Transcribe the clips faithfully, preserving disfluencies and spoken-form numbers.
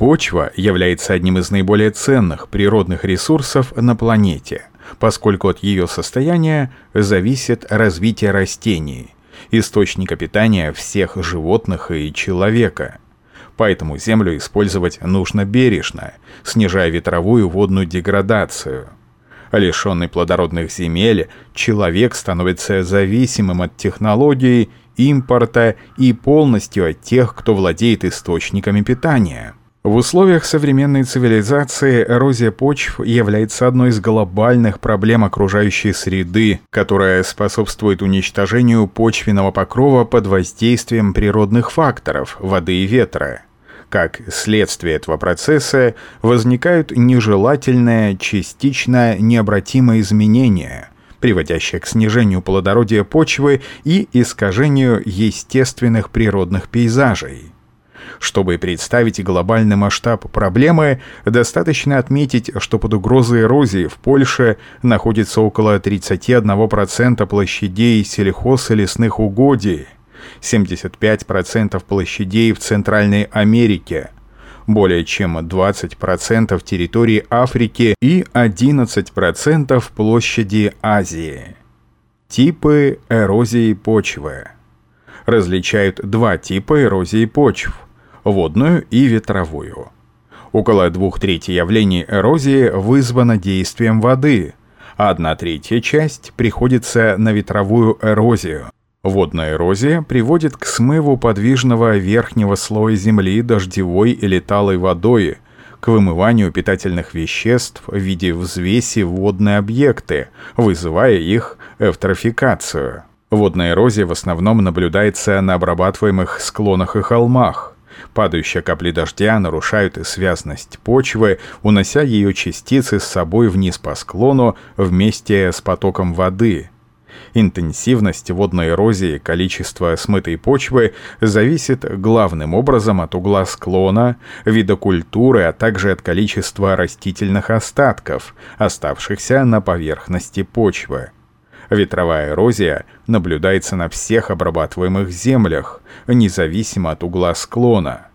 Почва является одним из наиболее ценных природных ресурсов на планете, поскольку от ее состояния зависит развитие растений, источника питания всех животных и человека. Поэтому землю использовать нужно бережно, снижая ветровую водную деградацию. Лишенный плодородных земель, человек становится зависимым от технологий, импорта и полностью от тех, кто владеет источниками питания. В условиях современной цивилизации эрозия почв является одной из глобальных проблем окружающей среды, которая способствует уничтожению почвенного покрова под воздействием природных факторов – воды и ветра. Как следствие этого процесса возникают нежелательные, частично необратимые изменения, приводящие к снижению плодородия почвы и искажению естественных природных пейзажей. Чтобы представить глобальный масштаб проблемы, достаточно отметить, что под угрозой эрозии в Польше находится около тридцати одного процента площадей сельхоз и лесных угодий, семьдесят пять процентов площадей в Центральной Америке, более чем двадцать процентов территории Африки и одиннадцать процентов площади Азии. Типы эрозии почвы. Различают два типа эрозии почв – водную и ветровую. Около двух третей явлений эрозии вызвано действием воды, а одна третья часть приходится на ветровую эрозию. Водная эрозия приводит к смыву подвижного верхнего слоя земли дождевой или талой водой, к вымыванию питательных веществ в виде взвеси в водные объекты, вызывая их эвтрофикацию. Водная эрозия в основном наблюдается на обрабатываемых склонах и холмах. Падающие капли дождя нарушают связность почвы, унося ее частицы с собой вниз по склону вместе с потоком воды. Интенсивность водной эрозии и количество смытой почвы зависит главным образом от угла склона, вида культуры, а также от количества растительных остатков, оставшихся на поверхности почвы. Ветровая эрозия наблюдается на всех обрабатываемых землях, независимо от угла склона.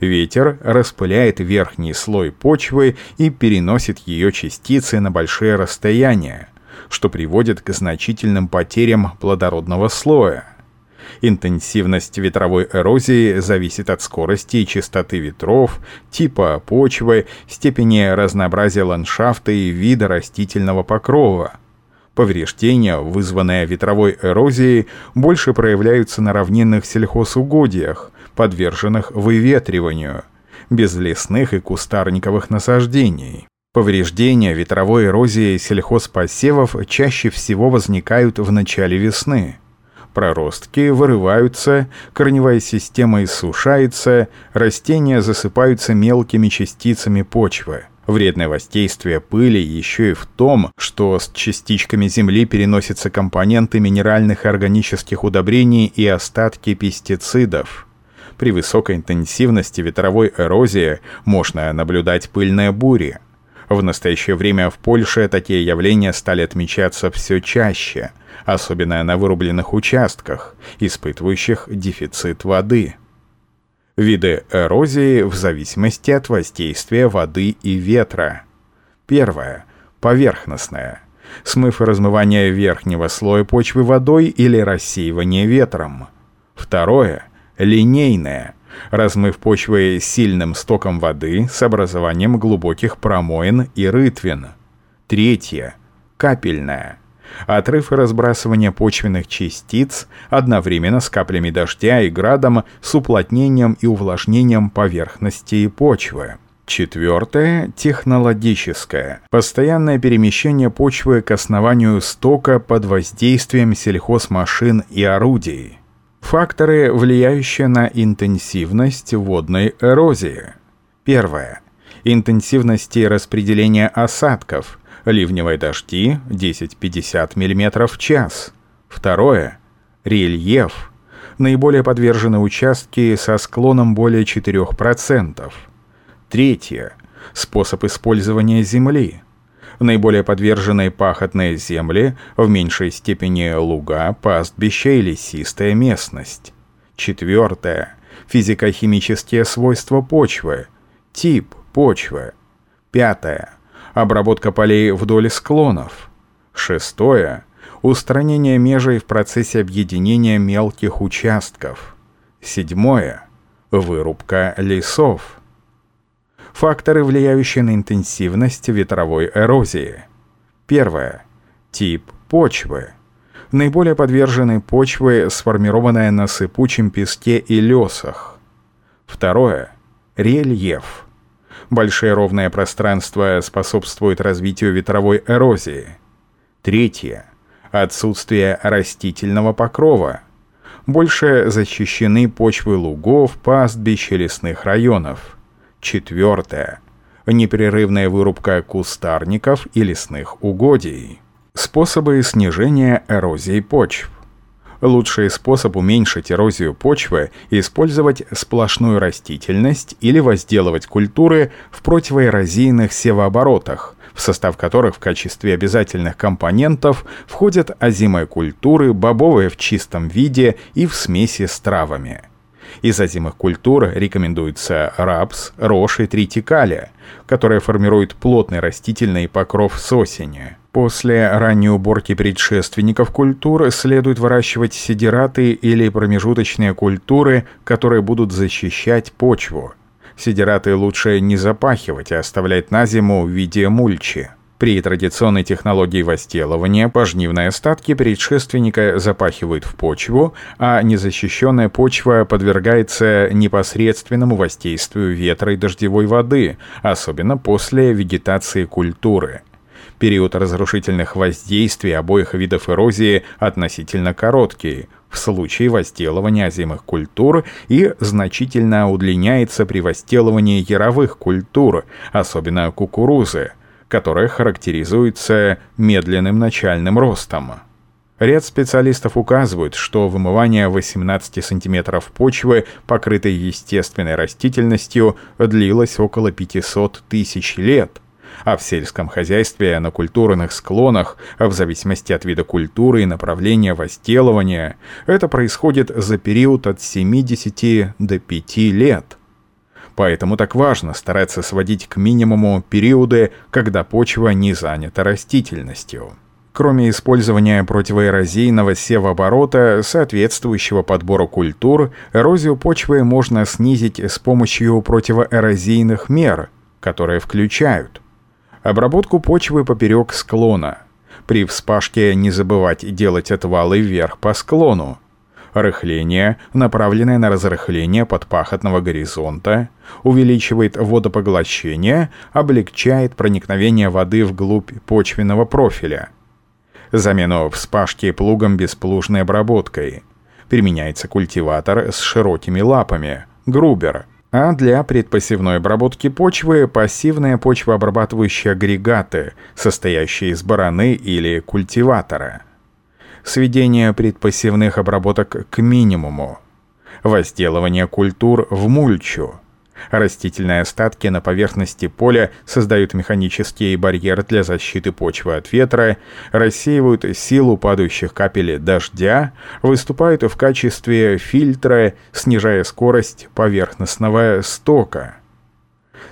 Ветер распыляет верхний слой почвы и переносит ее частицы на большие расстояния, что приводит к значительным потерям плодородного слоя. Интенсивность ветровой эрозии зависит от скорости и частоты ветров, типа почвы, степени разнообразия ландшафта и вида растительного покрова. Повреждения, вызванные ветровой эрозией, больше проявляются на равнинных сельхозугодиях, подверженных выветриванию, без лесных и кустарниковых насаждений. Повреждения ветровой эрозии сельхозпосевов чаще всего возникают в начале весны. Проростки вырываются, корневая система иссушается, растения засыпаются мелкими частицами почвы. Вредное воздействие пыли еще и в том, что с частичками земли переносятся компоненты минеральных и органических удобрений и остатки пестицидов. При высокой интенсивности ветровой эрозии можно наблюдать пыльные бури. В настоящее время в Польше такие явления стали отмечаться все чаще, особенно на вырубленных участках, испытывающих дефицит воды. Виды эрозии в зависимости от воздействия воды и ветра. Первое. Поверхностное. Смыв и размывание верхнего слоя почвы водой или рассеивание ветром. Второе. Линейное. Размыв почвы сильным стоком воды с образованием глубоких промоин и рытвин. Третье. Капельное. Отрыв и разбрасывание почвенных частиц одновременно с каплями дождя и градом, с уплотнением и увлажнением поверхности и почвы. Четвертое – технологическое. Постоянное перемещение почвы к основанию стока под воздействием сельхозмашин и орудий. Факторы, влияющие на интенсивность водной эрозии. Первое. Интенсивность и распределение осадков. Ливневые дожди десять-пятьдесят миллиметров в час. Второе. Рельеф. Наиболее подвержены участки со склоном более четырёх процентов. Третье. Способ использования земли. Наиболее подвержены пахотные земли, в меньшей степени луга, пастбища и лесистая местность. Четвертое. Физико-химические свойства почвы. Тип почвы. Пятое. Обработка полей вдоль склонов. Шестое. Устранение межей в процессе объединения мелких участков. Седьмое. Вырубка лесов. Факторы, влияющие на интенсивность ветровой эрозии. Первое. Тип почвы. Наиболее подвержены почвы, сформированные на сыпучем песке и лесах. Второе. Рельеф. Большие ровные пространства способствуют развитию ветровой эрозии. Третье. Отсутствие растительного покрова. Больше защищены почвы лугов, пастбищ и лесных районов. Четвертое. Непрерывная вырубка кустарников и лесных угодий. Способы снижения эрозии почв. Лучший способ уменьшить эрозию почвы – использовать сплошную растительность или возделывать культуры в противоэрозийных севооборотах, в состав которых в качестве обязательных компонентов входят озимые культуры, бобовые в чистом виде и в смеси с травами. Из озимых культур рекомендуется рапс, рожь и тритикалия, которые формируют плотный растительный покров с осени. После ранней уборки предшественников культур следует выращивать сидираты или промежуточные культуры, которые будут защищать почву. Сидираты лучше не запахивать, а оставлять на зиму в виде мульчи. При традиционной технологии возделывания пожнивные остатки предшественника запахивают в почву, а незащищенная почва подвергается непосредственному воздействию ветра и дождевой воды, особенно после вегетации культуры. Период разрушительных воздействий обоих видов эрозии относительно короткий, в случае возделывания озимых культур, и значительно удлиняется при возделывании яровых культур, особенно кукурузы, которая характеризуется медленным начальным ростом. Ряд специалистов указывают, что вымывание восемнадцати сантиметров почвы, покрытой естественной растительностью, длилось около пятисот тысяч лет. А в сельском хозяйстве на культурных склонах, в зависимости от вида культуры и направления возделывания, это происходит за период от семидесяти до пяти лет. Поэтому так важно стараться сводить к минимуму периоды, когда почва не занята растительностью. Кроме использования противоэрозийного севооборота, соответствующего подбору культур, эрозию почвы можно снизить с помощью противоэрозийных мер, которые включают обработку почвы поперек склона. При вспашке не забывать делать отвалы вверх по склону. Рыхление, направленное на разрыхление подпахотного горизонта, увеличивает водопоглощение, облегчает проникновение воды вглубь почвенного профиля. Замену вспашки плугом бесплужной обработкой. Применяется культиватор с широкими лапами, грубер. А для предпосевной обработки почвы пассивные почвообрабатывающие агрегаты, состоящие из бараны или культиватора. Сведение предпосевных обработок к минимуму. Возделывание культур в мульчу. Растительные остатки на поверхности поля создают механический барьер для защиты почвы от ветра, рассеивают силу падающих капель дождя, выступают в качестве фильтра, снижая скорость поверхностного стока.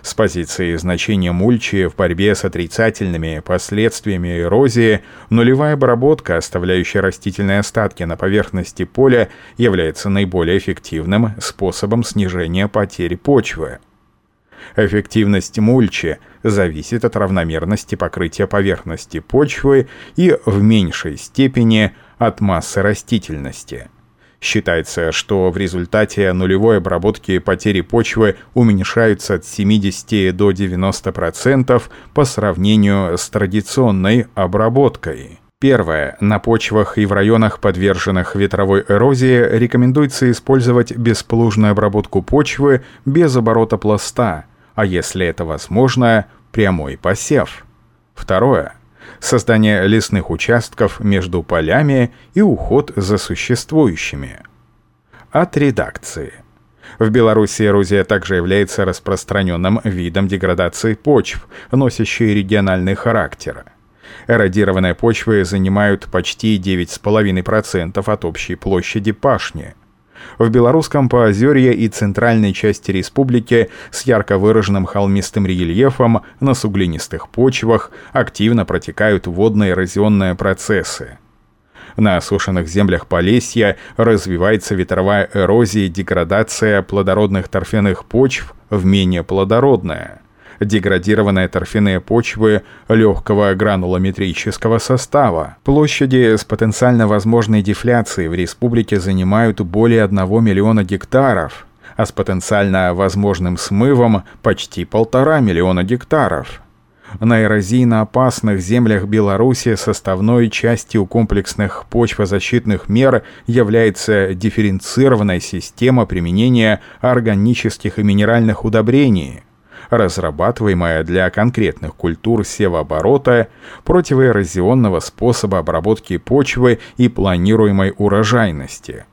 С позиции значения мульчи в борьбе с отрицательными последствиями эрозии нулевая обработка, оставляющая растительные остатки на поверхности поля, является наиболее эффективным способом снижения потерь почвы. Эффективность мульчи зависит от равномерности покрытия поверхности почвы и в меньшей степени от массы растительности. Считается, что в результате нулевой обработки потери почвы уменьшаются от семидесяти до девяноста процентов по сравнению с традиционной обработкой. Первое. На почвах и в районах, подверженных ветровой эрозии, рекомендуется использовать бесплужную обработку почвы без оборота пласта, а если это возможно, прямой посев. Второе. Создание лесных участков между полями и уход за существующими. От редакции. В Беларуси эрозия также является распространенным видом деградации почв, носящей региональный характер. Эродированные почвы занимают почти девять целых пять десятых процента от общей площади пашни. в белорусском Поозерье и центральной части республики с ярко выраженным холмистым рельефом на суглинистых почвах активно протекают водно-эрозионные процессы. На осушенных землях Полесья развивается ветровая эрозия и деградация плодородных торфяных почв в менее плодородные. Деградированные торфяные почвы легкого гранулометрического состава. Площади с потенциально возможной дефляцией в республике занимают более одного миллиона гектаров, а с потенциально возможным смывом почти полтора миллиона гектаров. На эрозийно опасных землях Беларуси составной частью комплексных почвозащитных мер является дифференцированная система применения органических и минеральных удобрений, разрабатываемая для конкретных культур севооборота, противоэрозионного способа обработки почвы и планируемой урожайности.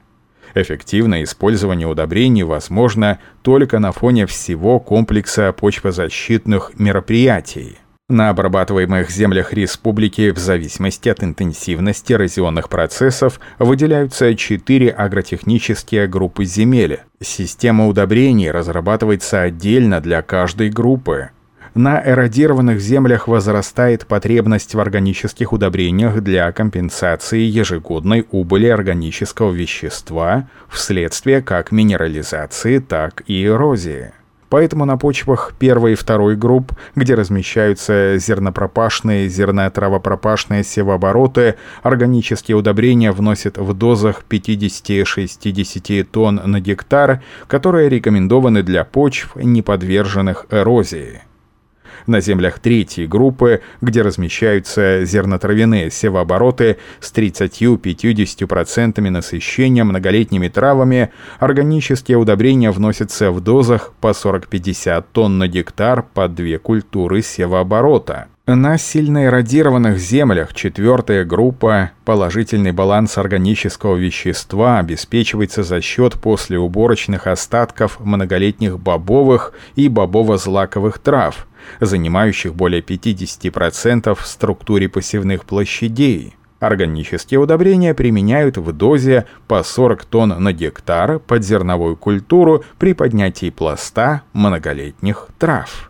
Эффективное использование удобрений возможно только на фоне всего комплекса почвозащитных мероприятий. На обрабатываемых землях республики в зависимости от интенсивности эрозионных процессов выделяются четыре агротехнические группы земель. Система удобрений разрабатывается отдельно для каждой группы. На эродированных землях возрастает потребность в органических удобрениях для компенсации ежегодной убыли органического вещества вследствие как минерализации, так и эрозии. Поэтому на почвах первой и второй групп, где размещаются зернопропашные и зернотравопропашные севообороты, органические удобрения вносят в дозах пятьдесят-шестьдесят тонн на гектар, которые рекомендованы для почв, не подверженных эрозии. На землях третьей группы, где размещаются зернотравяные севообороты с тридцать-пятьдесят процентов насыщения многолетними травами, органические удобрения вносятся в дозах по сорок-пятьдесят тонн на гектар по две культуры севооборота. На сильно эродированных землях четвертая группа, положительный баланс органического вещества обеспечивается за счет послеуборочных остатков многолетних бобовых и бобово-злаковых трав, занимающих более пятьдесят процентов в структуре посевных площадей. Органические удобрения применяют в дозе по сорок тонн на гектар под зерновую культуру при поднятии пласта многолетних трав.